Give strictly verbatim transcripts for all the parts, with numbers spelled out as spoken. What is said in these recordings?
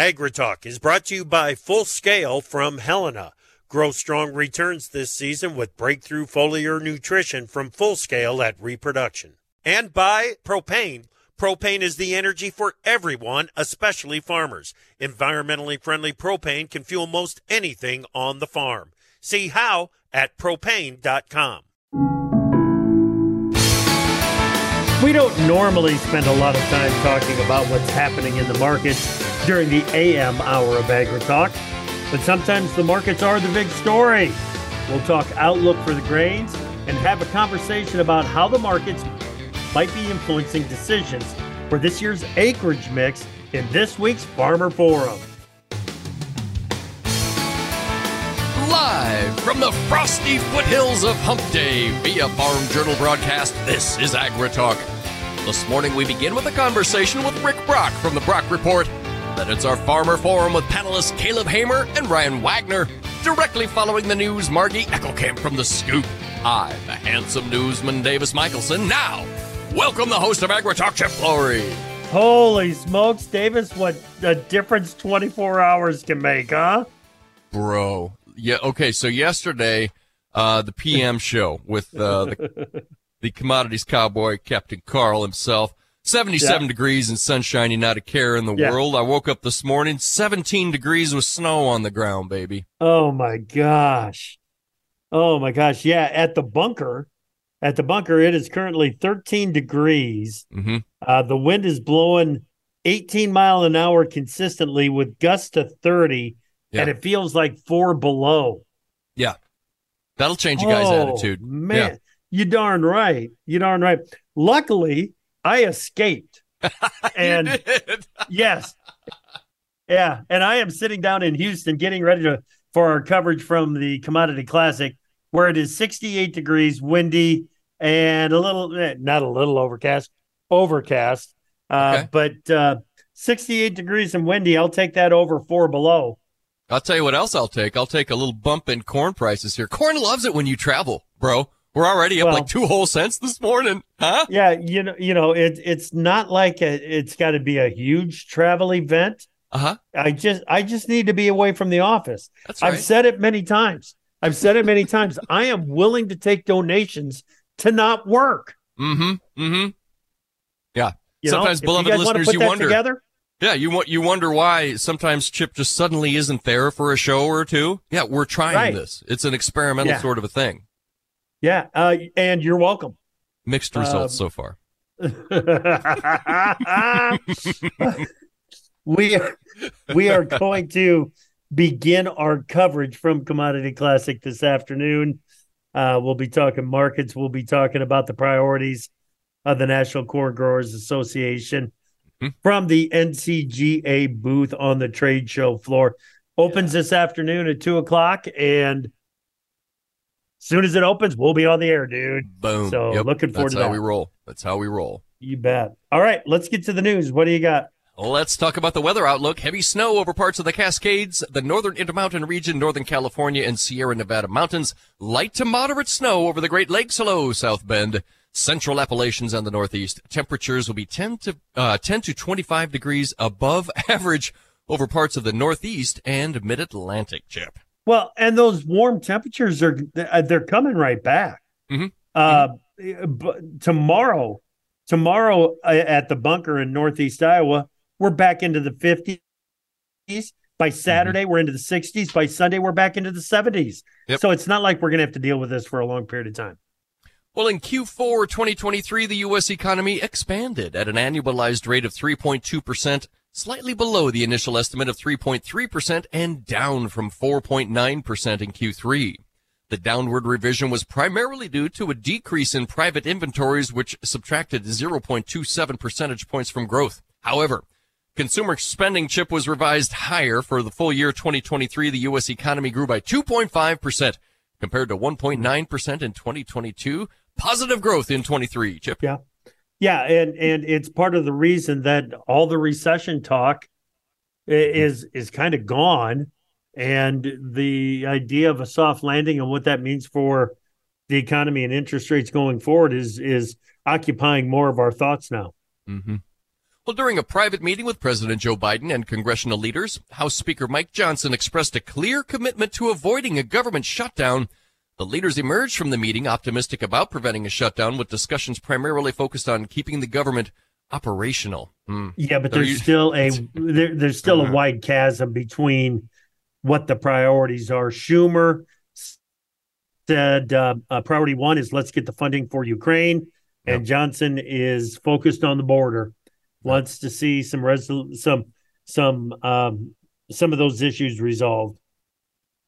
AgriTalk is brought to you by Full Scale from Helena. Grow strong returns this season with breakthrough foliar nutrition from Full Scale at Reproduction. And by Propane. Propane is the energy for everyone, especially farmers. Environmentally friendly propane can fuel most anything on the farm. See how at propane dot com. We don't normally spend a lot of time talking about what's happening in the markets during the A M hour of AgriTalk, but sometimes the markets are the big story. We'll talk outlook for the grains and have a conversation about how the markets might be influencing decisions for this year's acreage mix in this week's Farmer Forum. Live from the frosty foothills of Hump Day via Farm Journal broadcast, this is AgriTalk. This morning we begin with a conversation with Rick Brock from the Brock Report. Then it's our Farmer Forum with panelists Caleb Hamer and Ryan Wagner. Directly following the news, Margie Eckelkamp from The Scoop. I'm the handsome newsman, Davis Michelson. Now, welcome the host of AgriTalk, Chip Flory. Holy smokes, Davis, what a difference twenty-four hours can make, huh? Bro. Yeah, okay, so yesterday, uh, the P M show with uh, the, the commodities cowboy, Captain Carl himself, seventy-seven yeah. degrees and sunshiny, not a care in the yeah. world. I woke up this morning, seventeen degrees with snow on the ground, baby. Oh, my gosh. Oh, my gosh. Yeah, at the bunker, at the bunker, it is currently thirteen degrees. Mm-hmm. Uh, the wind is blowing eighteen mile an hour consistently with gusts to thirty, yeah. and it feels like four below. Yeah. That'll change you guys' oh, attitude. man. Yeah. You darn right. You darn right. Luckily, I escaped. And you did. Yes. Yeah. And I am sitting down in Houston getting ready to for our coverage from the Commodity Classic, where it is sixty-eight degrees, windy, and a little, not a little overcast, overcast. Uh, okay. But uh, sixty-eight degrees and windy, I'll take that over four below. I'll tell you what else I'll take. I'll take a little bump in corn prices here. Corn loves it when you travel, bro. We're already up well, like two whole cents this morning, huh? Yeah, you know, you know, it, it's not like a, it's got to be a huge travel event. Uh huh. I just, I just need to be away from the office. That's right. I've said it many times. I've said it many times. I am willing to take donations to not work. Mm-hmm. Mm-hmm. Yeah. You sometimes, know, beloved you listeners, you wonder. Together? Yeah, you want you wonder why sometimes Chip just suddenly isn't there for a show or two. Yeah, we're trying right. this. It's an experimental yeah. sort of a thing. Yeah, uh, and you're welcome. Mixed results um, so far. we, are, we are going to begin our coverage from Commodity Classic this afternoon. Uh, we'll be talking markets. We'll be talking about the priorities of the National Corn Growers Association mm-hmm. from the N C G A booth on the trade show floor. Opens yeah. this afternoon at two o'clock, and soon as it opens, we'll be on the air, dude. Boom. So yep. looking forward That's to that. That's how we roll. That's how we roll. You bet. All right, let's get to the news. What do you got? Let's talk about the weather outlook. Heavy snow over parts of the Cascades, the northern Intermountain region, northern California, and Sierra Nevada mountains. Light to moderate snow over the Great Lakes, hello, South Bend, central Appalachians, and the northeast. Temperatures will be ten to twenty-five degrees above average over parts of the northeast and mid-Atlantic, Chip. Well, and those warm temperatures are they're coming right back. Mm-hmm. Uh, mm-hmm. Tomorrow, tomorrow at the bunker in Northeast Iowa, we're back into the fifties. By Saturday, mm-hmm. we're into the sixties. By Sunday, we're back into the seventies. Yep. So it's not like we're going to have to deal with this for a long period of time. Well, in Q four twenty twenty-three, the U S economy expanded at an annualized rate of three point two percent. Slightly below the initial estimate of three point three percent and down from four point nine percent in Q three. The downward revision was primarily due to a decrease in private inventories, which subtracted zero point two seven percentage points from growth. However, consumer spending, Chip, was revised higher. For the full year twenty twenty-three, the U S economy grew by two point five percent compared to one point nine percent in twenty twenty-two. Positive growth in twenty-three, Chip. Yeah. Yeah, and, and it's part of the reason that all the recession talk is is kind of gone, and the idea of a soft landing and what that means for the economy and interest rates going forward is is occupying more of our thoughts now. Mm-hmm. Well, during a private meeting with President Joe Biden and congressional leaders, House Speaker Mike Johnson expressed a clear commitment to avoiding a government shutdown. The leaders emerged from the meeting optimistic about preventing a shutdown, with discussions primarily focused on keeping the government operational. Mm. Yeah, but there's, there's still a there, there's still uh-huh. a wide chasm between what the priorities are. Schumer said uh, uh, priority one is let's get the funding for Ukraine, yep. and Johnson is focused on the border. Wants to see some resol- some some um, some of those issues resolved.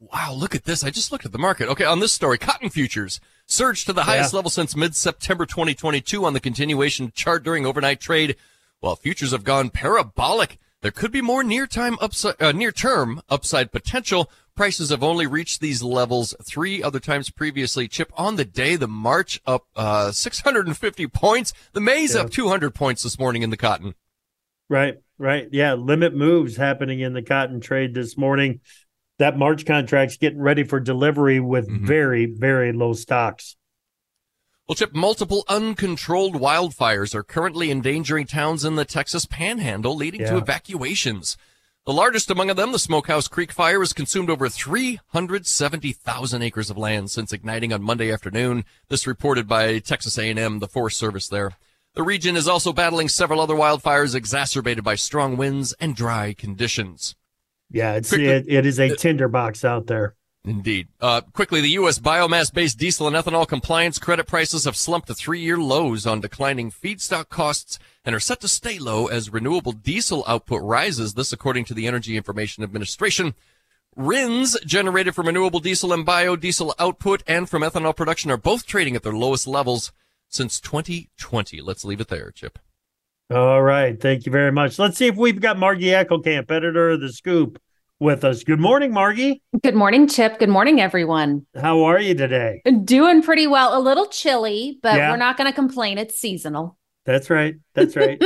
Wow, look at this. I just looked at the market. Okay, on this story, cotton futures surged to the highest yeah. level since mid-September twenty twenty-two on the continuation chart during overnight trade. While futures have gone parabolic, there could be more near-time upside, uh, near-term upside potential. Prices have only reached these levels three other times previously. Chip, on the day, the March up uh, six hundred fifty points. The May's yeah. up two hundred points this morning in the cotton. Right, right. Yeah, limit moves happening in the cotton trade this morning. That March contract's getting ready for delivery with mm-hmm. very, very low stocks. Well, Chip, multiple uncontrolled wildfires are currently endangering towns in the Texas panhandle, leading yeah. to evacuations. The largest among them, the Smokehouse Creek fire, has consumed over three hundred seventy thousand acres of land since igniting on Monday afternoon. This reported by Texas A and M, the Forest Service there. The region is also battling several other wildfires exacerbated by strong winds and dry conditions. Yeah, it's, it, it is a tinderbox out there. Indeed. Uh, quickly, the U S biomass-based diesel and ethanol compliance credit prices have slumped to three-year lows on declining feedstock costs and are set to stay low as renewable diesel output rises, this according to the Energy Information Administration. R I Ns generated from renewable diesel and biodiesel output and from ethanol production are both trading at their lowest levels since twenty twenty. Let's leave it there, Chip. All right. Thank you very much. Let's see if we've got Margie Eckelkamp, editor of The Scoop, with us. Good morning, Margie. Good morning, Chip. Good morning, everyone. How are you today? Doing pretty well. A little chilly, but yeah. we're not going to complain. It's seasonal. That's right. That's right.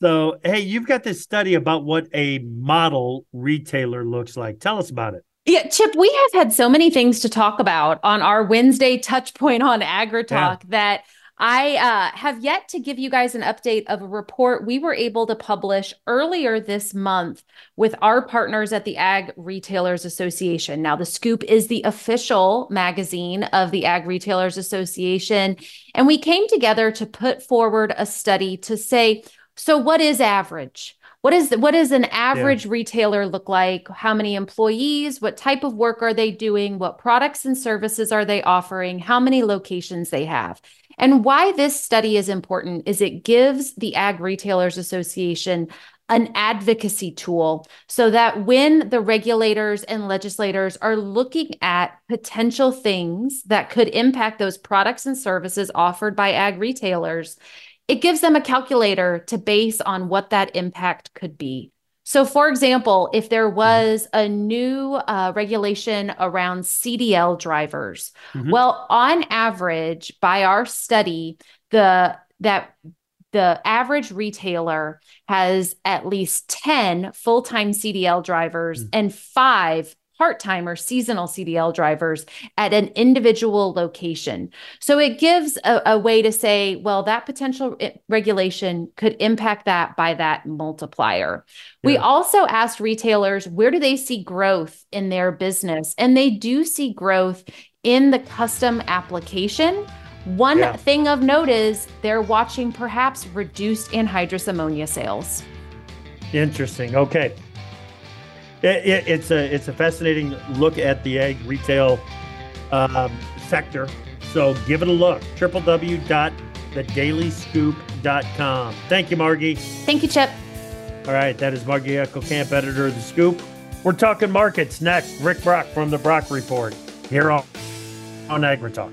So, hey, you've got this study about what a model retailer looks like. Tell us about it. Yeah, Chip, we have had so many things to talk about on our Wednesday touchpoint on AgriTalk yeah. that I uh, have yet to give you guys an update of a report we were able to publish earlier this month with our partners at the Ag Retailers Association. Now, The Scoop is the official magazine of the Ag Retailers Association, and we came together to put forward a study to say, so what is average? What is what does an average yeah. retailer look like? How many employees? What type of work are they doing? What products and services are they offering? How many locations they have? And why this study is important is it gives the Ag Retailers Association an advocacy tool so that when the regulators and legislators are looking at potential things that could impact those products and services offered by ag retailers, it gives them a calculator to base on what that impact could be. So, for example, if there was a new uh, regulation around C D L drivers, mm-hmm. well, on average, by our study, the that the average retailer has at least ten full-time C D L drivers mm-hmm. and five part-time or seasonal C D L drivers at an individual location. So it gives a, a way to say, well, that potential regulation could impact that by that multiplier. Yeah. We also asked retailers, where do they see growth in their business? And they do see growth in the custom application. One yeah. thing of note is they're watching perhaps reduced anhydrous ammonia sales. Interesting. Okay. It, it, it's a it's a fascinating look at the ag retail um, sector. So give it a look. w w w dot the daily scoop dot com. Thank you, Margie. Thank you, Chip. All right. That is Margie Eckelkamp, editor of The Scoop. We're talking markets next. Rick Brock from the Brock Report here on, on AgriTalk.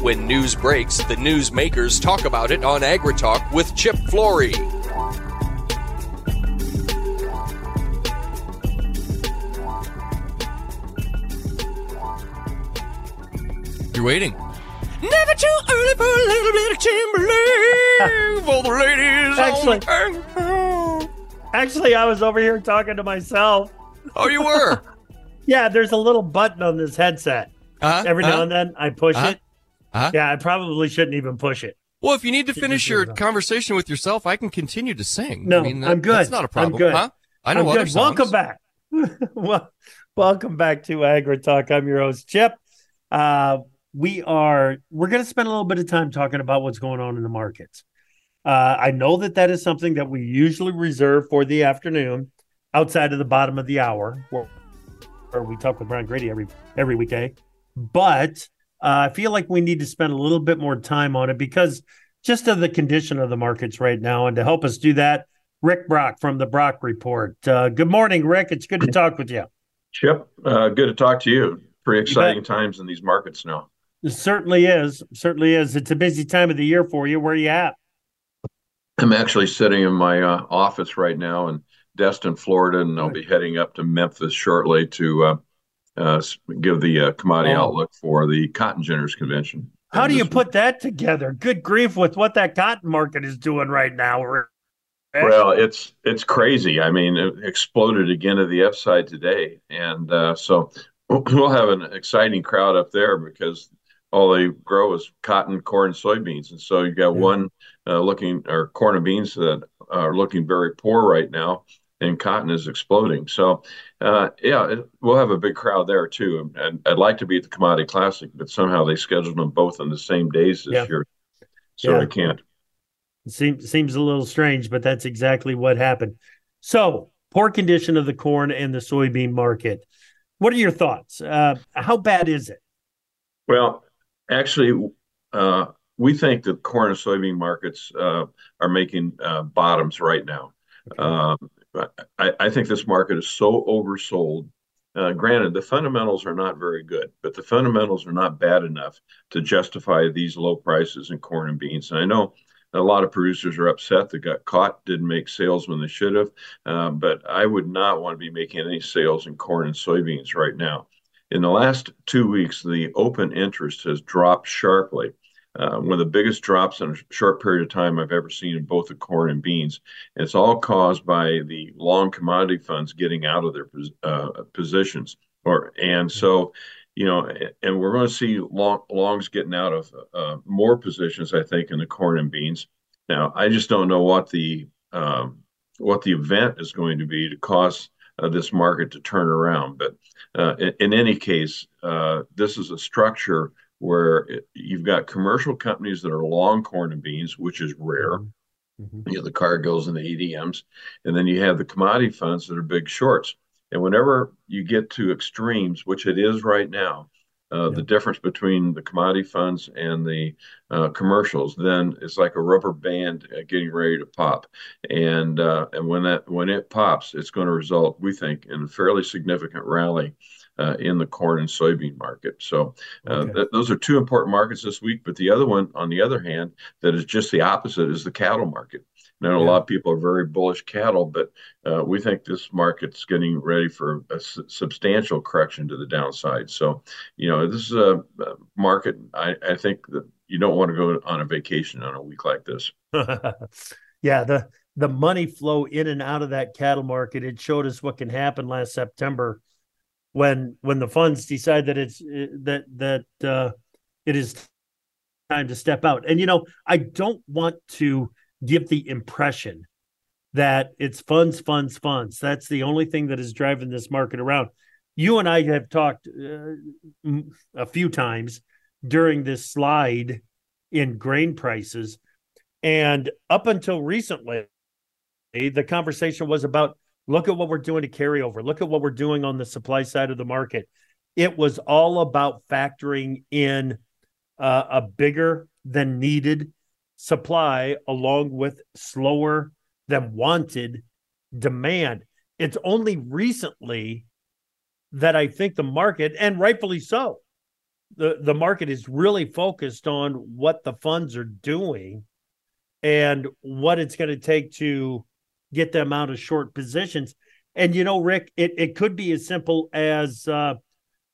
When news breaks, the newsmakers talk about it on AgriTalk with Chip Flory. You're waiting. Never too early for a little bit of Timberlake for the ladies. Actually, on the- actually, I was over here talking to myself. Oh, you were? Yeah, there's a little button on this headset. Uh-huh, Every uh-huh. now and then I push uh-huh. it. Huh? Yeah, I probably shouldn't even push it. Well, if you need to finish your conversation with yourself, I can continue to sing. No, I mean, that, I'm good. That's not a problem. I'm good. Huh? I know other songs. Welcome back. well, welcome back to AgriTalk. I'm your host, Chip. Uh, we are, we're going to spend a little bit of time talking about what's going on in the markets. Uh, I know that that is something that we usually reserve for the afternoon outside of the bottom of the hour, where, where we talk with Brian Grady every, every weekday. But Uh, I feel like we need to spend a little bit more time on it because just of the condition of the markets right now. And to help us do that, Rick Brock from the Brock Report. Uh, good morning, Rick. It's good to talk with you. Chip, uh, good to talk to you. Pretty exciting times in these markets now. It certainly is. Certainly is. It's a busy time of the year for you. Where are you at? I'm actually sitting in my uh, office right now in Destin, Florida, and I'll be heading up to Memphis shortly to uh, Uh, give the uh, commodity oh. outlook for the Cotton Ginners Convention. How do you put week. that together? Good grief with what that cotton market is doing right now. Well, it's it's crazy. I mean, it exploded again to the upside today. And uh, so we'll have an exciting crowd up there because all they grow is cotton, corn, soybeans. And so you got yeah. one uh, looking, or corn and beans that are looking very poor right now. And cotton is exploding. So, uh, yeah, it, we'll have a big crowd there, too. And I'd like to be at the Commodity Classic, but somehow they scheduled them both on the same days this yeah. year. So yeah. I can't. It seems, seems a little strange, but that's exactly what happened. So poor condition of the corn and the soybean market. What are your thoughts? Uh, how bad is it? Well, actually, uh, we think the corn and soybean markets uh, are making uh, bottoms right now. Okay. Um, I, I think this market is so oversold. Uh, granted, the fundamentals are not very good, but the fundamentals are not bad enough to justify these low prices in corn and beans. And I know a lot of producers are upset. They got caught, didn't make sales when they should have. Uh, but I would not want to be making any sales in corn and soybeans right now. In the last two weeks, the open interest has dropped sharply. Uh, one of the biggest drops in a short period of time I've ever seen in both the corn and beans. And it's all caused by the long commodity funds getting out of their uh, positions. Or and so, you know, and we're going to see long, longs getting out of uh, more positions, I think, in the corn and beans. Now, I just don't know what the um, what the event is going to be to cause uh, this market to turn around. But uh, in, in any case, uh, this is a structure where you've got commercial companies that are long corn and beans, which is rare. Mm-hmm. You know, the cargoes and the E D Ms. And then you have the commodity funds that are big shorts. And whenever you get to extremes, which it is right now, uh, yeah. the difference between the commodity funds and the uh, commercials, then it's like a rubber band getting ready to pop. And uh, and when that when it pops, it's going to result, we think, in a fairly significant rally uh, in the corn and soybean market. So uh, okay. th those are two important markets this week. But the other one, on the other hand, that is just the opposite is the cattle market. Now, yeah. a lot of people are very bullish cattle, but uh, we think this market's getting ready for a s substantial correction to the downside. So, you know, this is a market, I, I think that you don't want to go on a vacation on a week like this. Yeah, the, the money flow in and out of that cattle market, it showed us what can happen last September when when the funds decide that it's that that uh, it is time to step out. And, you know, I don't want to give the impression that it's funds, funds, funds. That's the only thing that is driving this market around. You and I have talked uh, a few times during this slide in grain prices. And up until recently, the conversation was about, look at what we're doing to carryover. Look at what we're doing on the supply side of the market. It was all about factoring in uh, a bigger than needed supply along with slower than wanted demand. It's only recently that I think the market, and rightfully so, the, the market is really focused on what the funds are doing and what it's going to take to get them out of short positions. And, you know, Rick, it, it could be as simple as uh,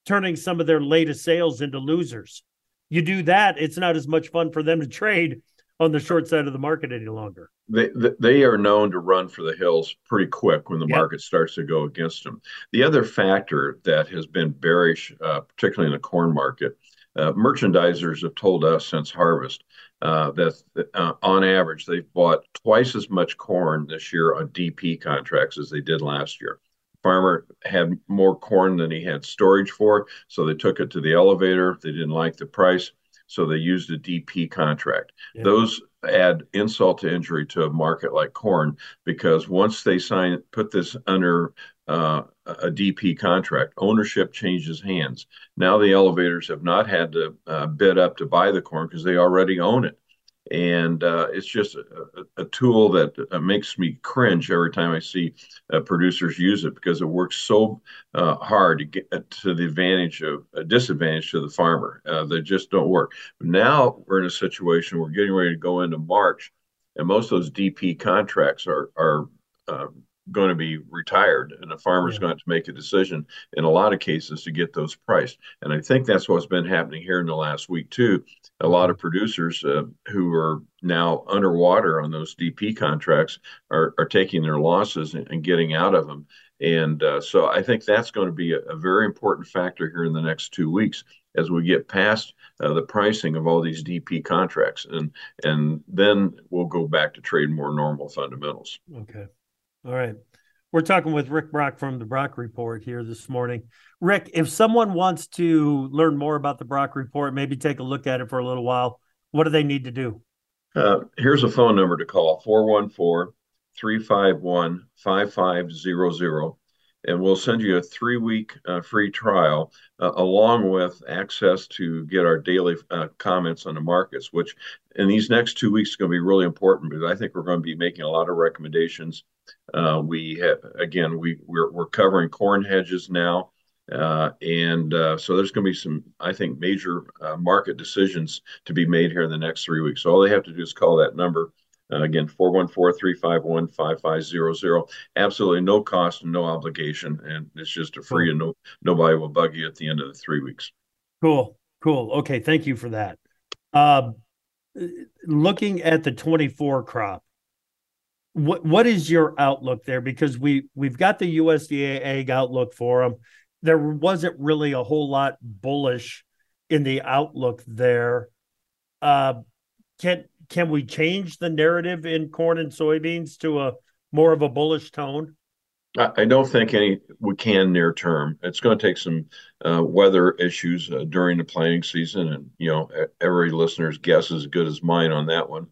turning some of their latest sales into losers. You do that, it's not as much fun for them to trade on the short side of the market any longer. They, they are known to run for the hills pretty quick when the yeah. market starts to go against them. The other factor that has been bearish, uh, particularly in the corn market, uh, merchandisers have told us since harvest uh, that uh, on average, they've bought twice as much corn this year on D P contracts as they did last year. Farmer had more corn than he had storage for, so they took it to the elevator. They didn't like the price, so they used a D P contract. Yeah. Those add insult to injury to a market like corn, because once they sign, put this under uh, a D P contract, ownership changes hands. Now the elevators have not had to uh, bid up to buy the corn because they already own it. And uh, it's just a, a tool that uh, makes me cringe every time I see uh, producers use it, because it works so uh, hard to get to the advantage of a disadvantage to the farmer. Uh, they just don't work. Now we're in a situation, we're getting ready to go into March, and most of those D P contracts are, are uh, going to be retired, and the farmer's yeah. going to make a decision in a lot of cases to get those priced. And I think that's what's been happening here in the last week too. A lot of producers uh, who are now underwater on those D P contracts are, are taking their losses and, and getting out of them. And uh, so I think that's going to be a, a very important factor here in the next two weeks as we get past uh, the pricing of all these D P contracts. And, and then we'll go back to trade more normal fundamentals. Okay. All right. We're talking with Rick Brock from the Brock Report here this morning. Rick, if someone wants to learn more about the Brock Report, maybe take a look at it for a little while, what do they need to do? Uh, here's a phone number to call, four one four, three five one, five five zero zero. And we'll send you a three-week uh, free trial, uh, along with access to get our daily uh, comments on the markets, which in these next two weeks is going to be really important, because I think we're going to be making a lot of recommendations. Uh, we have, again, we, we're, we're covering corn hedges now. Uh, and uh, so there's going to be some, I think, major uh, market decisions to be made here in the next three weeks. So all they have to do is call that number. Uh, again, four one four, three five one, five five zero zero. Absolutely no cost and no obligation. And it's just a free, and no, nobody will bug you at the end of the three weeks. Cool. Cool. Okay. Thank you for that. Uh, looking at the twenty-four crop, what, what is your outlook there? Because we, we've got the U S D A ag outlook for them. There wasn't really a whole lot bullish in the outlook there. Uh, can Can we change the narrative in corn and soybeans to a more of a bullish tone? I don't think any we can near term. It's going to take some uh, weather issues uh, during the planting season, and you know every listener's guess is as good as mine on that one.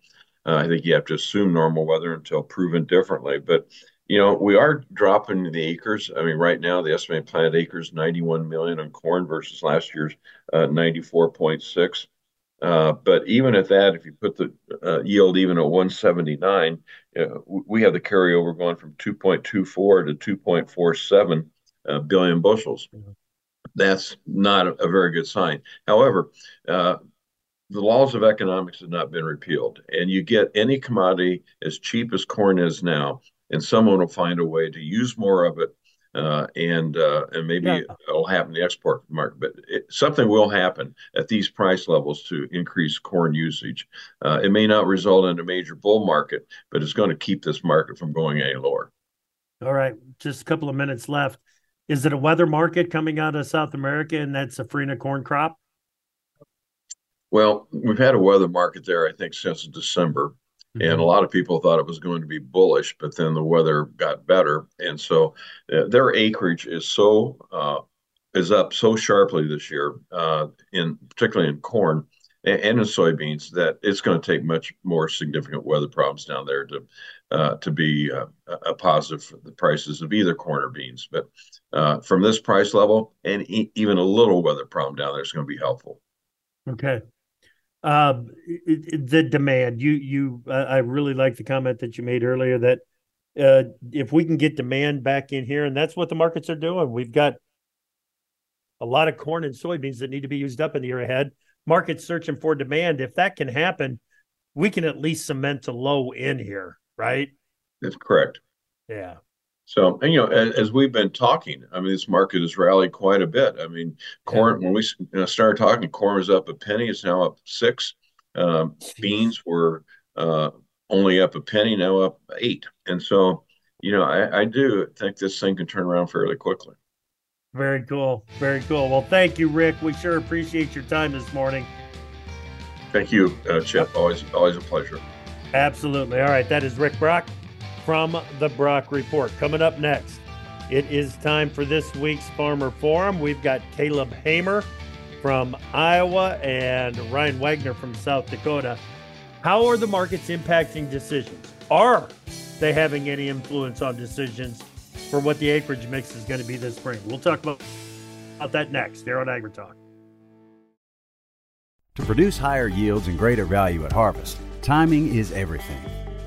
Uh, I think you have to assume normal weather until proven differently. But you know we are dropping the acres. I mean, right now the estimated planted acres ninety-one million on corn versus last year's uh, ninety-four point six. Uh, but even at that, if you put the uh, yield even at one seventy-nine, uh, we have the carryover going from two point two four to two point four seven uh, billion bushels. that's not a very good sign. However, uh, the laws of economics have not been repealed, and you get any commodity as cheap as corn is now, and someone will find a way to use more of it, uh, and uh, and maybe yeah. it'll happen in the export market. But it, something will happen at these price levels to increase corn usage. Uh, it may not result in a major bull market, but it's going to keep this market from going any lower. All right, just a couple of minutes left. Is it a weather market coming out of South America, and that's a Safrinha corn crop? Well, we've had a weather market there, I think, since December. Mm-hmm. And a lot of people thought it was going to be bullish, but then the weather got better. And so uh, their acreage is so uh, is up so sharply this year, uh, in particularly in corn and, and in soybeans, that it's going to take much more significant weather problems down there to Uh, to be uh, a positive for the prices of either corn or beans. But uh, from this price level, and e- even a little weather problem down there is going to be helpful. Okay. Uh, it, it, the demand, you, you, uh, I really like the comment that you made earlier that uh, if we can get demand back in here, and that's what the markets are doing. We've got a lot of corn and soybeans that need to be used up in the year ahead. Market's searching for demand. If that can happen, we can at least cement a low in here. Right? That's correct. Yeah. So, and you know, as, as we've been talking, I mean, this market has rallied quite a bit. I mean, corn, yeah. when we you know, started talking, corn was up a penny. It's now up six. Um, beans were uh, only up a penny, now up eight. And so, you know, I, I do think this thing can turn around fairly quickly. Very cool. Very cool. Well, thank you, Rick. We sure appreciate your time this morning. Thank you, uh, Chip. Always, always a pleasure. Absolutely. All right. That is Rick Brock from the Brock Report. Coming up next, it is time for this week's Farmer Forum. We've got Caleb Hamer from Iowa and Ryan Wagner from South Dakota. How are the markets impacting decisions? Are they having any influence on decisions for what the acreage mix is going to be this spring? We'll talk about that next here on AgriTalk. To produce higher yields and greater value at harvest, timing is everything.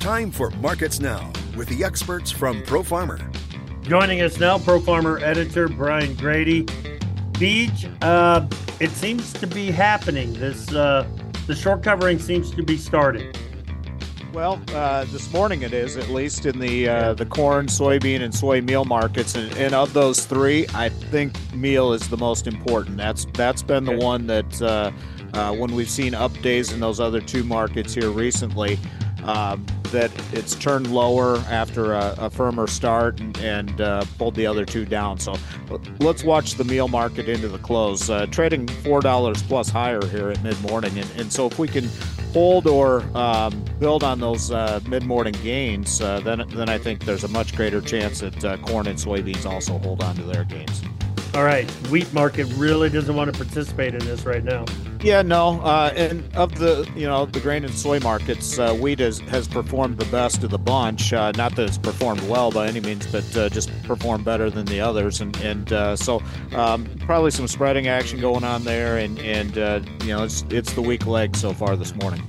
Time for Markets Now with the experts from ProFarmer. Joining us now, ProFarmer editor Brian Grady. Beach, uh, it seems to be happening. This uh, the short covering seems to be starting. Well, uh, this morning it is, at least in the uh, the corn, soybean, and soy meal markets. And, and of those three, I think meal is the most important. That's that's been the one that uh, uh, when we've seen up days in those other two markets here recently. Um, that it's turned lower after a, a firmer start and, and uh, pulled the other two down. So let's watch the meal market into the close, uh, trading four dollars plus higher here at mid-morning. And, and so if we can hold or um, build on those uh, mid-morning gains, uh, then, then I think there's a much greater chance that uh, corn and soybeans also hold on to their gains. All right. Wheat market really doesn't want to participate in this right now. Yeah, no. Uh, and of the, you know, the grain and soy markets, uh, wheat is, has performed the best of the bunch. Uh, not that it's performed well by any means, but uh, just performed better than the others. And, and uh, so um, probably some spreading action going on there. And, and uh, you know, it's it's the weak leg so far this morning.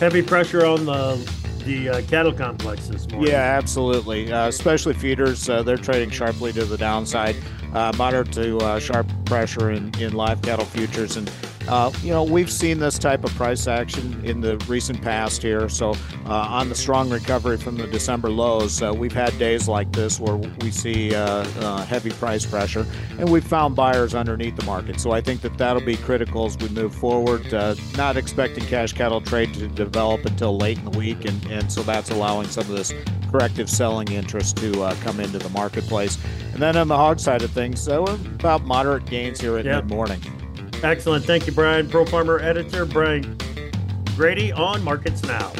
Heavy pressure on the the uh, cattle complex this morning. Yeah, absolutely. Uh, especially feeders, uh, they're trading sharply to the downside. Uh, moderate to uh, sharp pressure in, in live cattle futures. And, uh, you know, we've seen this type of price action in the recent past here. So uh, on the strong recovery from the December lows, uh, we've had days like this where we see uh, uh, heavy price pressure, and we've found buyers underneath the market. So I think that that'll be critical as we move forward. Uh, not expecting cash cattle trade to develop until late in the week, and, and so that's allowing some of this corrective selling interest to uh, come into the marketplace. And then on the hog side of things, so we're about moderate gains here at yep. mid-morning. Excellent. Thank you, Brian. ProFarmer editor Brian Grady on Markets Now.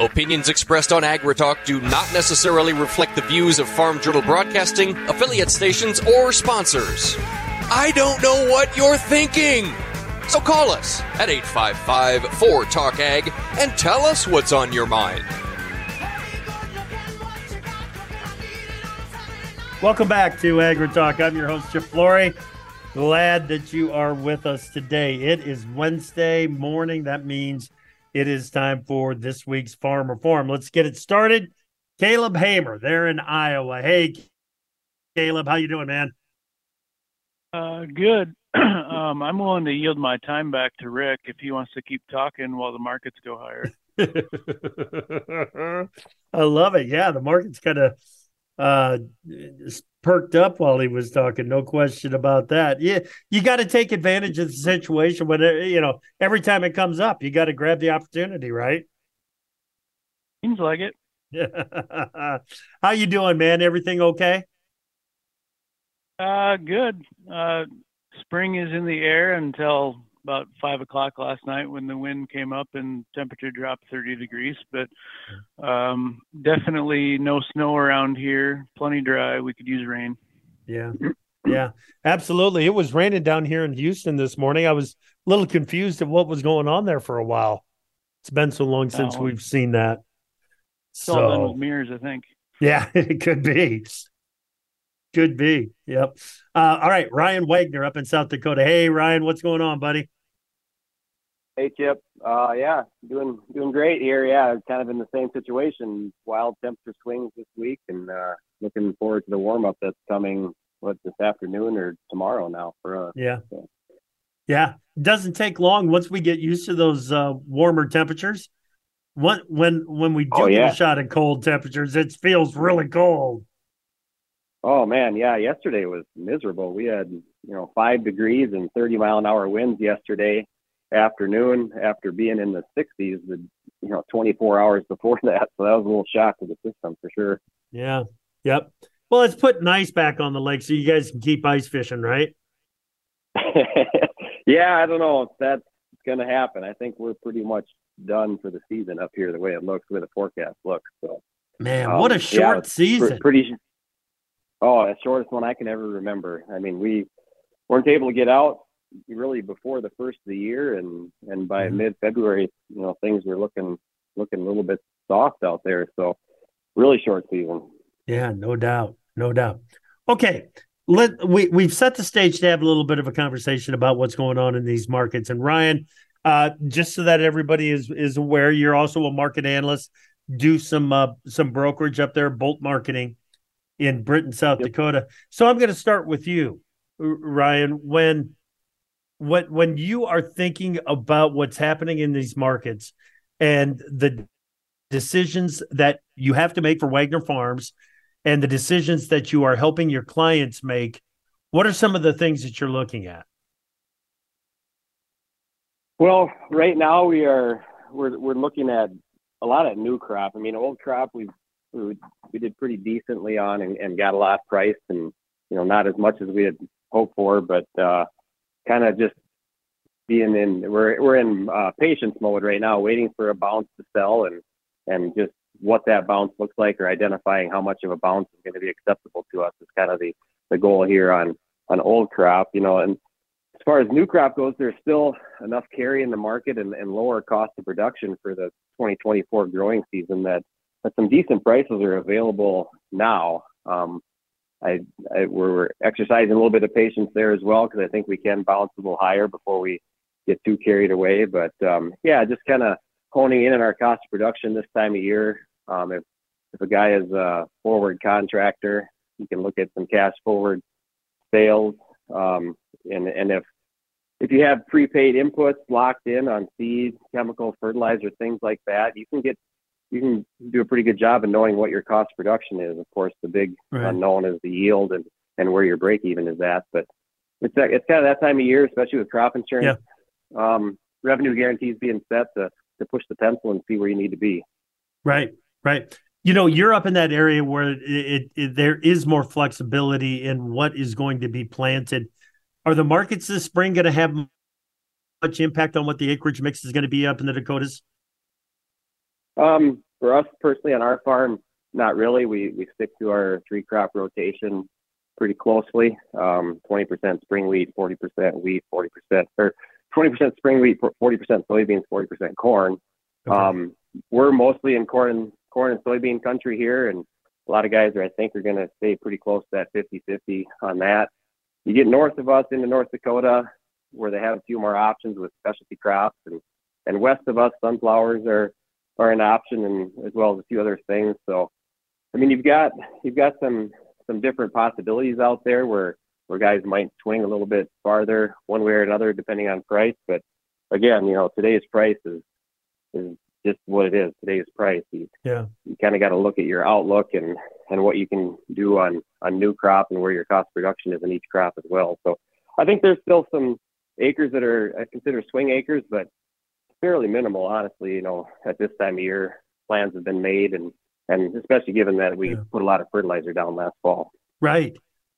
Opinions expressed on AgriTalk do not necessarily reflect the views of Farm Journal Broadcasting, affiliate stations, or sponsors. I don't know what you're thinking. So call us at eight five five, four, talk ag and tell us what's on your mind. Welcome back to AgriTalk. I'm your host, Chip Flory. Glad that you are with us today. It is Wednesday morning. That means it is time for this week's Farm Reform. Let's get it started. Caleb Hamer, there in Iowa. Hey, Caleb, how you doing, man? Uh, good. Um, I'm willing to yield my time back to Rick if he wants to keep talking while the markets go higher. I love it. Yeah, the market's kind of uh, perked up while he was talking. No question about that. Yeah, you, you got to take advantage of the situation. When it, you know, every time it comes up, you got to grab the opportunity, right? Seems like it. How you doing, man? Everything okay? Uh, good. Uh, Spring is in the air until about five o'clock last night when the wind came up and temperature dropped thirty degrees, but um, definitely no snow around here. Plenty dry. We could use rain. Yeah. Yeah, absolutely. It was raining down here in Houston this morning. I was a little confused at what was going on there for a while. It's been so long since oh. we've seen that. It's so, all done with mirrors, I think. Yeah, it could be. Could be. Yep. Uh, all right. Ryan Wagner up in South Dakota. Hey, Ryan, what's going on, buddy? Hey, Chip. Uh, yeah, doing doing great here. Yeah, kind of in the same situation. Wild temperature swings this week, and uh, looking forward to the warm-up that's coming, what, this afternoon or tomorrow now for us. Yeah. So. Yeah. It doesn't take long once we get used to those uh, warmer temperatures. When, when, when we do oh, yeah. get a shot at cold temperatures, it feels really cold. Oh, man, yeah, yesterday was miserable. We had, you know, five degrees and thirty-mile-an-hour winds yesterday afternoon after being in the sixties, the, you know, twenty-four hours before that. So that was a little shock to the system for sure. Yeah, yep. Well, it's putting ice back on the lake so you guys can keep ice fishing, right? Yeah, I don't know if that's going to happen. I think we're pretty much done for the season up here, the way it looks, the way the forecast looks. So, man, um, what a short yeah, season. Pretty Oh, the shortest one I can ever remember. I mean, we weren't able to get out really before the first of the year, and, and by mm-hmm. mid-February, you know, things were looking looking a little bit soft out there. So, really short season. Yeah, no doubt, no doubt. Okay, let we we've set the stage to have a little bit of a conversation about what's going on in these markets. And Ryan, uh, just so that everybody is is aware, you're also a market analyst. Do some uh, some brokerage up there, Bolt Marketing. In Britain, South yep. Dakota. So I'm going to start with you, Ryan. When, when, when you are thinking about what's happening in these markets and the decisions that you have to make for Wagner Farms and the decisions that you are helping your clients make, what are some of the things that you're looking at? Well, right now we are we're we're looking at a lot of new crop. I mean, old crop we've. We we did pretty decently on and, and got a lot priced, and you know, not as much as we had hoped for, but uh, kind of just being in we're we're in uh, patience mode right now, waiting for a bounce to sell, and and just what that bounce looks like, or identifying how much of a bounce is going to be acceptable to us is kind of the the goal here on on old crop, you know. And as far as new crop goes, there's still enough carry in the market and, and lower cost of production for the twenty twenty-four growing season that, that some decent prices are available now. Um, I, I we're exercising a little bit of patience there as well, because I think we can bounce a little higher before we get too carried away. But um, yeah, just kind of honing in on our cost of production this time of year. Um, if if a guy is a forward contractor, you can look at some cash forward sales. Um, and and if if you have prepaid inputs locked in on seeds, chemical, fertilizer, things like that, you can get you can do a pretty good job of knowing what your cost of production is. Of course, the big right. unknown is the yield and, and where your break even is at. But it's it's kind of that time of year, especially with crop insurance, yeah. um, revenue guarantees being set to to push the pencil and see where you need to be. Right, right. You know, you're up in that area where it, it, it, there is more flexibility in what is going to be planted. Are the markets this spring going to have much impact on what the acreage mix is going to be up in the Dakotas? Um, for us personally on our farm, not really. We we stick to our three crop rotation pretty closely. Um, twenty percent spring wheat, forty percent wheat, forty percent or twenty percent spring wheat, forty percent soybeans, forty percent corn. Okay. Um, we're mostly in corn, corn and soybean country here. And a lot of guys are, I think, are going to stay pretty close to that fifty-fifty on that. You get north of us into North Dakota, where they have a few more options with specialty crops, and, and west of us, sunflowers are, are an option, and as well as a few other things. So, I mean, you've got, you've got some, some different possibilities out there where, where guys might swing a little bit farther one way or another, depending on price. But again, you know, today's price is, is just what it is. Today's price. You, yeah. you kind of got to look at your outlook and, and what you can do on, on new crop and where your cost of production is in each crop as well. So I think there's still some acres that are, I consider swing acres, but fairly minimal, honestly. You know, at this time of year, plans have been made, and, and especially given that we yeah. put a lot of fertilizer down last fall. Right.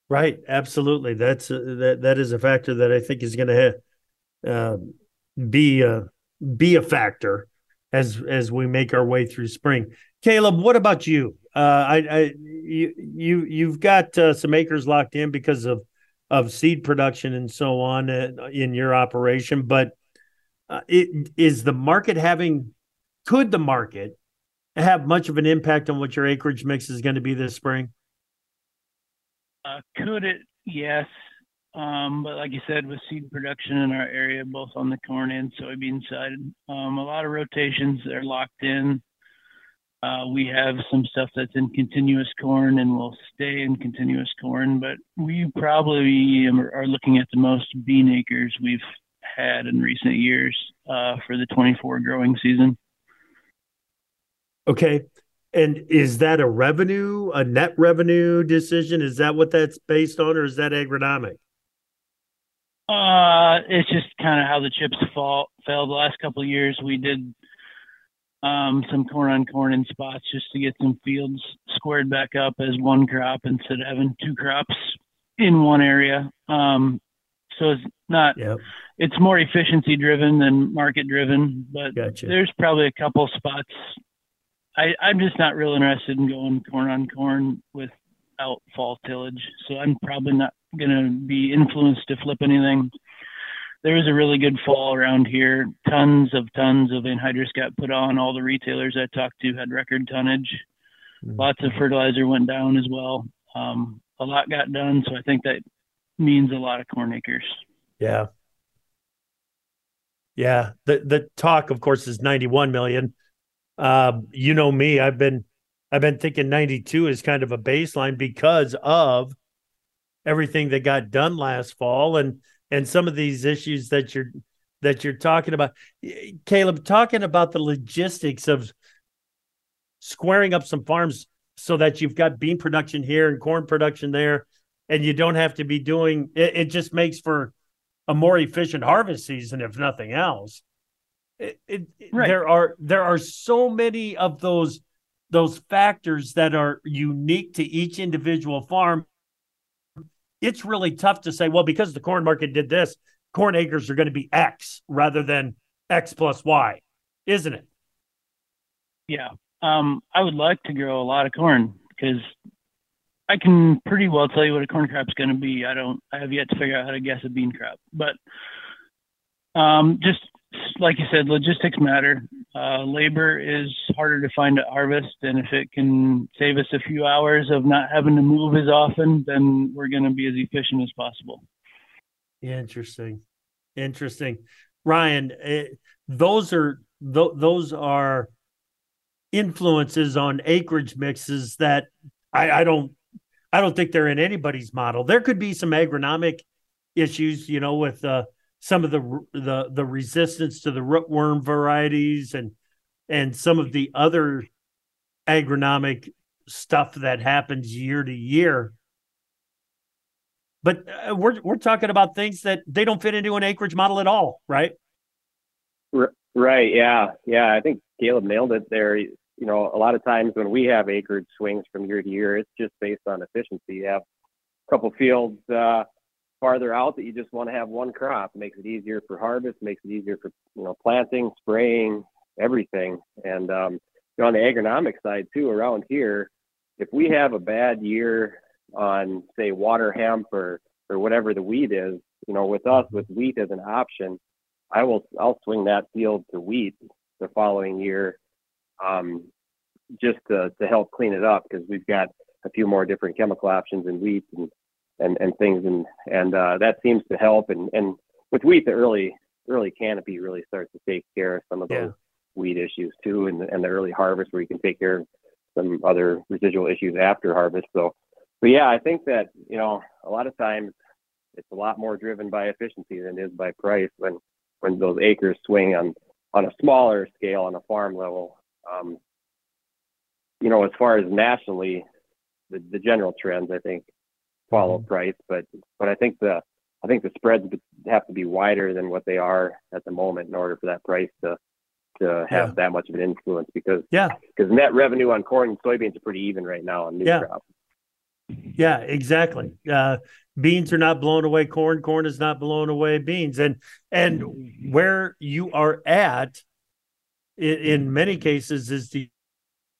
Right. Absolutely. That's a, that, that is a factor that I think is going to ha- uh, be, uh, be a factor as, as we make our way through spring. Caleb, what about you? Uh, I, I, you, you, you've got uh, some acres locked in because of, of seed production and so on in your operation, but uh, it, is the market having, could the market have much of an impact on what your acreage mix is going to be this spring? Uh, could it? Yes. Um, but like you said, with seed production in our area, both on the corn and soybean side, um, a lot of rotations are locked in. Uh, we have some stuff that's in continuous corn and will stay in continuous corn, but we probably are looking at the most bean acres we've had in recent years uh, for the twenty-four growing season. Okay. And is that a revenue, a net revenue decision? Is that what that's based on, or is that agronomic? Uh, it's just kind of how the chips fall fell the last couple of years. We did um, some corn on corn in spots just to get some fields squared back up as one crop instead of having two crops in one area. Um, so it's not, yep. it's more efficiency driven than market driven, but gotcha. There's probably a couple spots. I, I'm just not real interested in going corn on corn without fall tillage. So I'm probably not going to be influenced to flip anything. There was a really good fall around here. Tons of tons of anhydrous got put on. All the retailers I talked to had record tonnage. Mm-hmm. Lots of fertilizer went down as well. Um, a lot got done. So I think that means a lot of corn acres. Yeah. Yeah. The, the talk, of course, is ninety-one million. Uh, you know me, I've been, I've been thinking ninety-two is kind of a baseline because of everything that got done last fall and, and some of these issues that you're, that you're talking about. Caleb, talking about the logistics of squaring up some farms so that you've got bean production here and corn production there, and you don't have to be doing, it, it just makes for a more efficient harvest season, if nothing else. It, it, right. There are there are so many of those those factors that are unique to each individual farm. It's really tough to say, well, because the corn market did this, corn acres are going to be X rather than X plus Y, isn't it? Yeah, um, I would like to grow a lot of corn because I can pretty well tell you what a corn crop's going to be. I don't, I have yet to figure out how to guess a bean crop, but um, just like you said, logistics matter. Uh, labor is harder to find at harvest, and if it can save us a few hours of not having to move as often, then we're going to be as efficient as possible. Interesting. Interesting. Ryan, it, those are, th- those are influences on acreage mixes that I, I don't, I don't think they're in anybody's model. There could be some agronomic issues, you know, with uh, some of the, the, the resistance to the rootworm varieties and, and some of the other agronomic stuff that happens year to year. But uh, we're, we're talking about things that they don't fit into an acreage model at all. Right. Right. Yeah. Yeah. I think Caleb nailed it there. You know, a lot of times when we have acreage swings from year to year, it's just based on efficiency. You have a couple fields uh, farther out that you just want to have one crop. It makes it easier for harvest, makes it easier for, you know, planting, spraying, everything. And um, you know, on the agronomic side too, around here, if we have a bad year on, say, water hemp or, or whatever the wheat is, you know, with us, with wheat as an option, I will, I'll swing that field to wheat the following year. Um, just to, to help clean it up, because we've got a few more different chemical options in wheat and, and, and things. And, and uh, that seems to help. And, and with wheat, the early early canopy really starts to take care of some of those yeah. weed issues too, and, and the early harvest where you can take care of some other residual issues after harvest. So, but yeah, I think that, you know, a lot of times it's a lot more driven by efficiency than it is by price when, when those acres swing on, on a smaller scale, on a farm level. Um, you know, as far as nationally, the, the general trends, I think, follow price, but but I think the I think the spreads have to be wider than what they are at the moment in order for that price to to have yeah. that much of an influence, because yeah. because net revenue on corn and soybeans are pretty even right now on new yeah. crop. Yeah, exactly. Uh, beans are not blowing away corn. Corn is not blowing away beans. And and where you are at, in many cases, is de-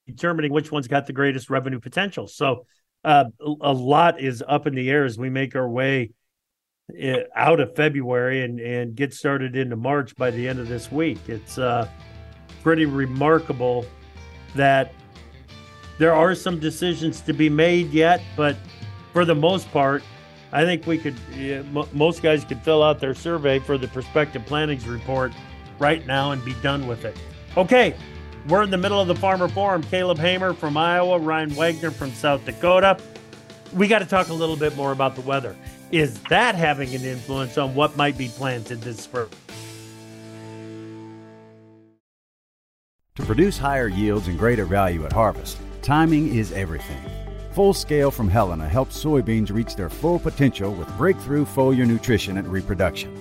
determining which one's got the greatest revenue potential. So uh, a lot is up in the air as we make our way out of February and, and get started into March by the end of this week. It's uh, pretty remarkable that there are some decisions to be made yet, but for the most part, I think we could, uh, m- most guys could fill out their survey for the Prospective Plannings Report right now and be done with it. Okay, we're in the middle of the Farmer Forum. Caleb Hamer from Iowa, Ryan Wagner from South Dakota. We got to talk a little bit more about the weather. Is that having an influence on what might be planted this spring? To produce higher yields and greater value at harvest, timing is everything. Full Scale from Helena helps soybeans reach their full potential with breakthrough foliar nutrition and reproduction.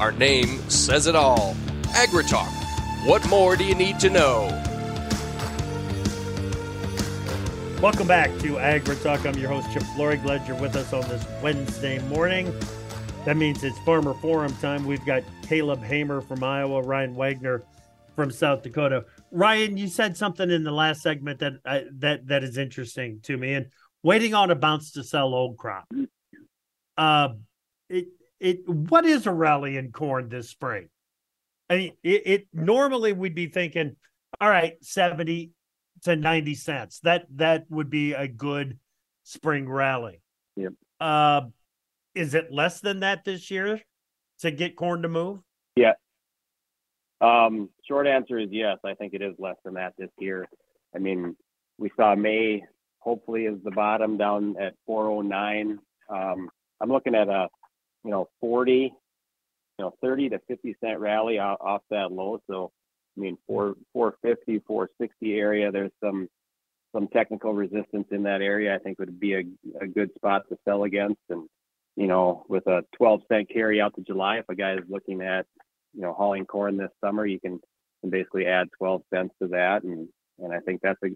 Our name says it all. AgriTalk. What more do you need to know? Welcome back to AgriTalk. I'm your host, Chip Flory. Glad you're with us on this Wednesday morning. That means it's Farmer Forum time. We've got Caleb Hamer from Iowa, Ryan Wagner from South Dakota. Ryan, you said something in the last segment that I, that that is interesting to me. And waiting on a bounce to sell old crop. Uh, it it what is a rally in corn this spring? I mean, it, it normally we'd be thinking, all right, seventy to ninety cents. That that would be a good spring rally. Yep. Uh, Is it less than that this year to get corn to move? Yeah. Um, short answer is yes. I think it is less than that this year. I mean, we saw May hopefully is the bottom down at four oh nine. Um, I'm looking at a, you know, forty, you know, thirty to fifty cent rally off, off that low. So, I mean, four fifty, four sixty area, there's some, some technical resistance in that area. I think would be a, a good spot to sell against. And, you know, with a twelve cent carry out to July, if a guy is looking at, you know, hauling corn this summer, you can, can basically add twelve cents to that. And, and I think that's a,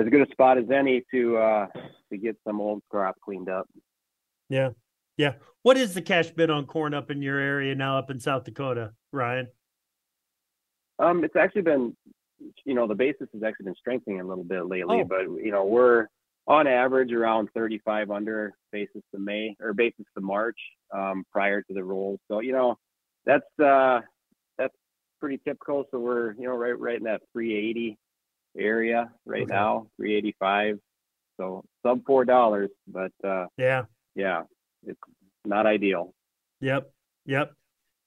as good a spot as any to, uh, to get some old crop cleaned up. Yeah. Yeah. What is the cash bid on corn up in your area now up in South Dakota, Ryan? Um, it's actually been, you know, the basis has actually been strengthening a little bit lately, oh. but, you know, we're, on average, around thirty-five under basis to May or basis to March um, prior to the roll. So, you know, that's uh, that's pretty typical. So we're, you know, right right in that three eighty area right okay. now, three eighty-five. So sub four dollars, but uh, yeah, yeah, it's not ideal. Yep, yep.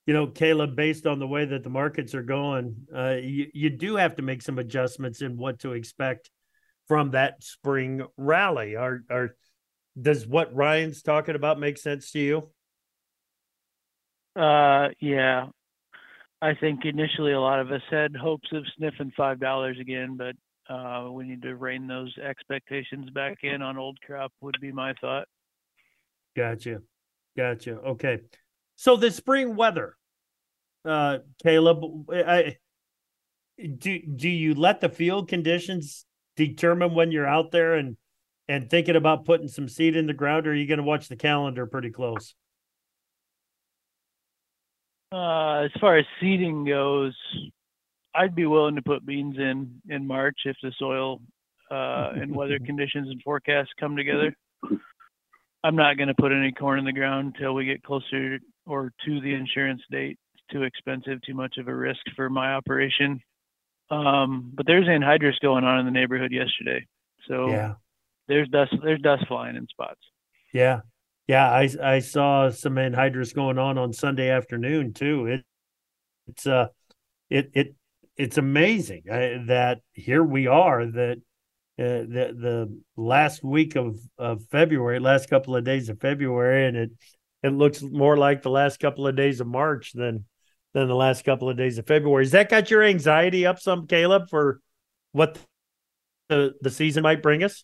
You know, Caleb, based on the way that the markets are going, uh, you you do have to make some adjustments in what to expect from that spring rally. Are, are, does what Ryan's talking about make sense to you? Uh, yeah. I think initially a lot of us had hopes of sniffing five dollars again, but uh, we need to rein those expectations back in on old crop would be my thought. Gotcha. Gotcha. Okay. So the spring weather, uh, Caleb, I, do, do you let the field conditions determine when you're out there and and thinking about putting some seed in the ground, or are you going to watch the calendar pretty close? Uh, as far as seeding goes, I'd be willing to put beans in in March if the soil uh, and weather conditions and forecasts come together. I'm not going to put any corn in the ground until we get closer or to the insurance date. It's too expensive, too much of a risk for my operation. Um, but there's anhydrous going on in the neighborhood yesterday. So yeah. there's dust, there's dust flying in spots. Yeah. Yeah. I, I saw some anhydrous going on on Sunday afternoon too. It, it's, uh, it, it, it's amazing that here we are that, uh, the, the last week of, of February, last couple of days of February. And it, it looks more like the last couple of days of March than, than the last couple of days of February. Has that got your anxiety up some, Caleb, for what the the season might bring us?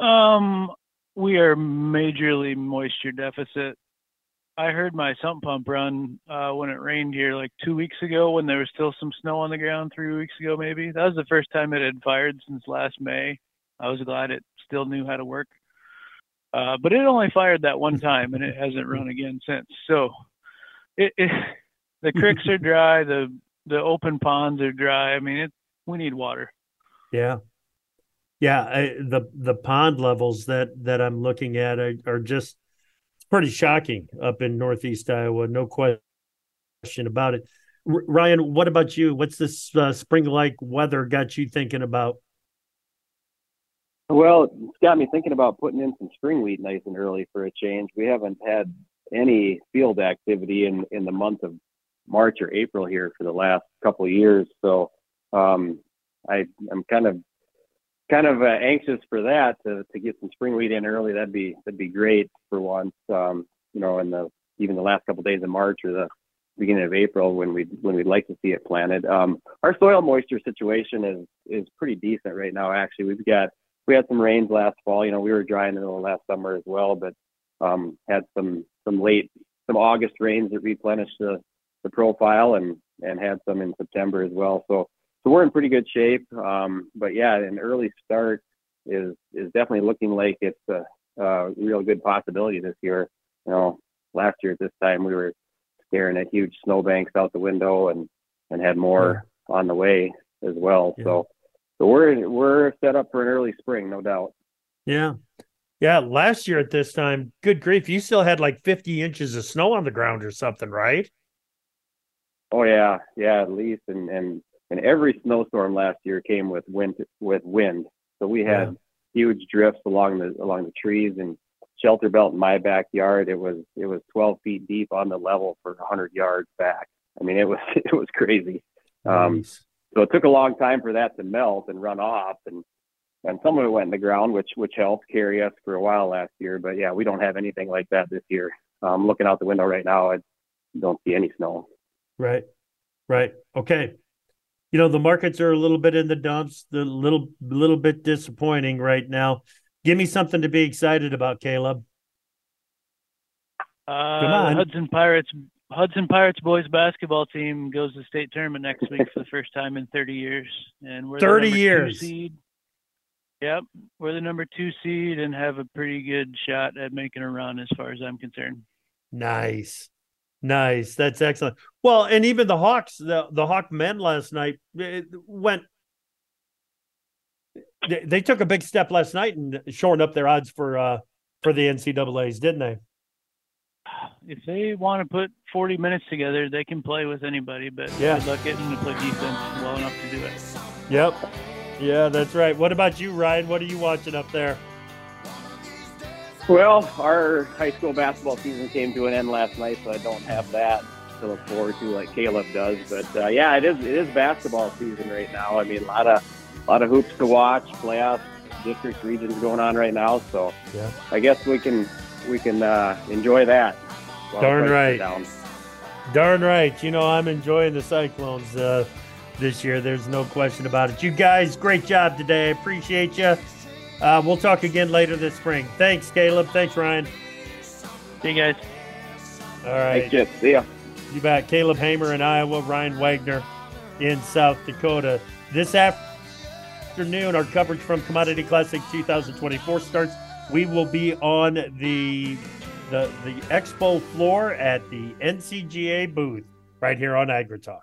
Um, we are majorly moisture deficit. I heard my sump pump run uh, when it rained here like two weeks ago when there was still some snow on the ground, three weeks ago maybe. That was the first time it had fired since last May. I was glad it still knew how to work. Uh, but it only fired that one time, and it hasn't run again since. So It, it, the creeks are dry. The, the open ponds are dry. I mean, it, we need water. Yeah. Yeah. I, the, the pond levels that, that I'm looking at are, are just pretty shocking up in Northeast Iowa. No question about it. R- Ryan, what about you? What's this uh, spring-like weather got you thinking about? Well, it's got me thinking about putting in some spring wheat nice and early for a change. We haven't had any field activity in in the month of March or April here for the last couple of years, so um I I'm kind of kind of uh, anxious for that to to get some spring wheat in early. That'd be that'd be great for once. Um, you know, in the even the last couple of days of March or the beginning of April when we when we'd like to see it planted. Um, our soil moisture situation is is pretty decent right now. Actually, we've got we had some rains last fall. You know, we were dry in the middle of last summer as well, but um, had some. Some late, some August rains that replenished the, the profile, and, and had some in September as well. So, so we're in pretty good shape. Um, but yeah, an early start is is definitely looking like it's a, a real good possibility this year. You know, last year at this time, we were staring at huge snowbanks out the window and, and had more yeah. on the way as well. Yeah. So, so we're, we're set up for an early spring, no doubt. Yeah. Yeah. Last year at this time, good grief, you still had like fifty inches of snow on the ground or something, right? Oh yeah. Yeah. At least. And, and, and every snowstorm last year came with wind, with wind. So we had yeah. huge drifts along the, along the trees and shelter belt in my backyard. It was, it was twelve feet deep on the level for one hundred yards back. I mean, it was, it was crazy. Um, nice. So it took a long time for that to melt and run off, and, and some of it went in the ground, which, which helped carry us for a while last year. But yeah, we don't have anything like that this year. I'm um, looking out the window right now. I don't see any snow. Right. Right. Okay. You know, the markets are a little bit in the dumps, the little, little bit disappointing right now. Give me something to be excited about, Caleb. Uh, Come on. Hudson Pirates. Hudson Pirates boys basketball team goes to the state tournament next week for the first time in thirty years. And we're thirty the number years. Two seed. Yep. We're the number two seed and have a pretty good shot at making a run as far as I'm concerned. Nice. Nice. That's excellent. Well, and even the Hawks, the, the Hawk men last night went, they, they took a big step last night and shored up their odds for, uh, for the N C double A's, didn't they? If they want to put forty minutes together, they can play with anybody, but yeah. good luck getting them to play defense well enough to do it. Yep. Yeah, that's right. What about you, Ryan? What are you watching up there? Well, our high school basketball season came to an end last night, so I don't have that to look forward to like Caleb does. But, uh, yeah, it is it is basketball season right now. I mean, a lot of, a lot of hoops to watch, playoffs, district regions going on right now. So yeah. I guess we can – we can uh, enjoy that. Darn right. Darn right. You know, I'm enjoying the Cyclones uh, this year. There's no question about it. You guys, great job today. I appreciate you. Uh, we'll talk again later this spring. Thanks, Caleb. Thanks, Ryan. See you guys. All right. Thanks, Chip. See ya. You bet. Caleb Hamer in Iowa, Ryan Wagner in South Dakota. This afternoon, our coverage from Commodity Classic two thousand twenty-four starts. We will be on the, the the expo floor at the N C G A booth right here on AgriTalk.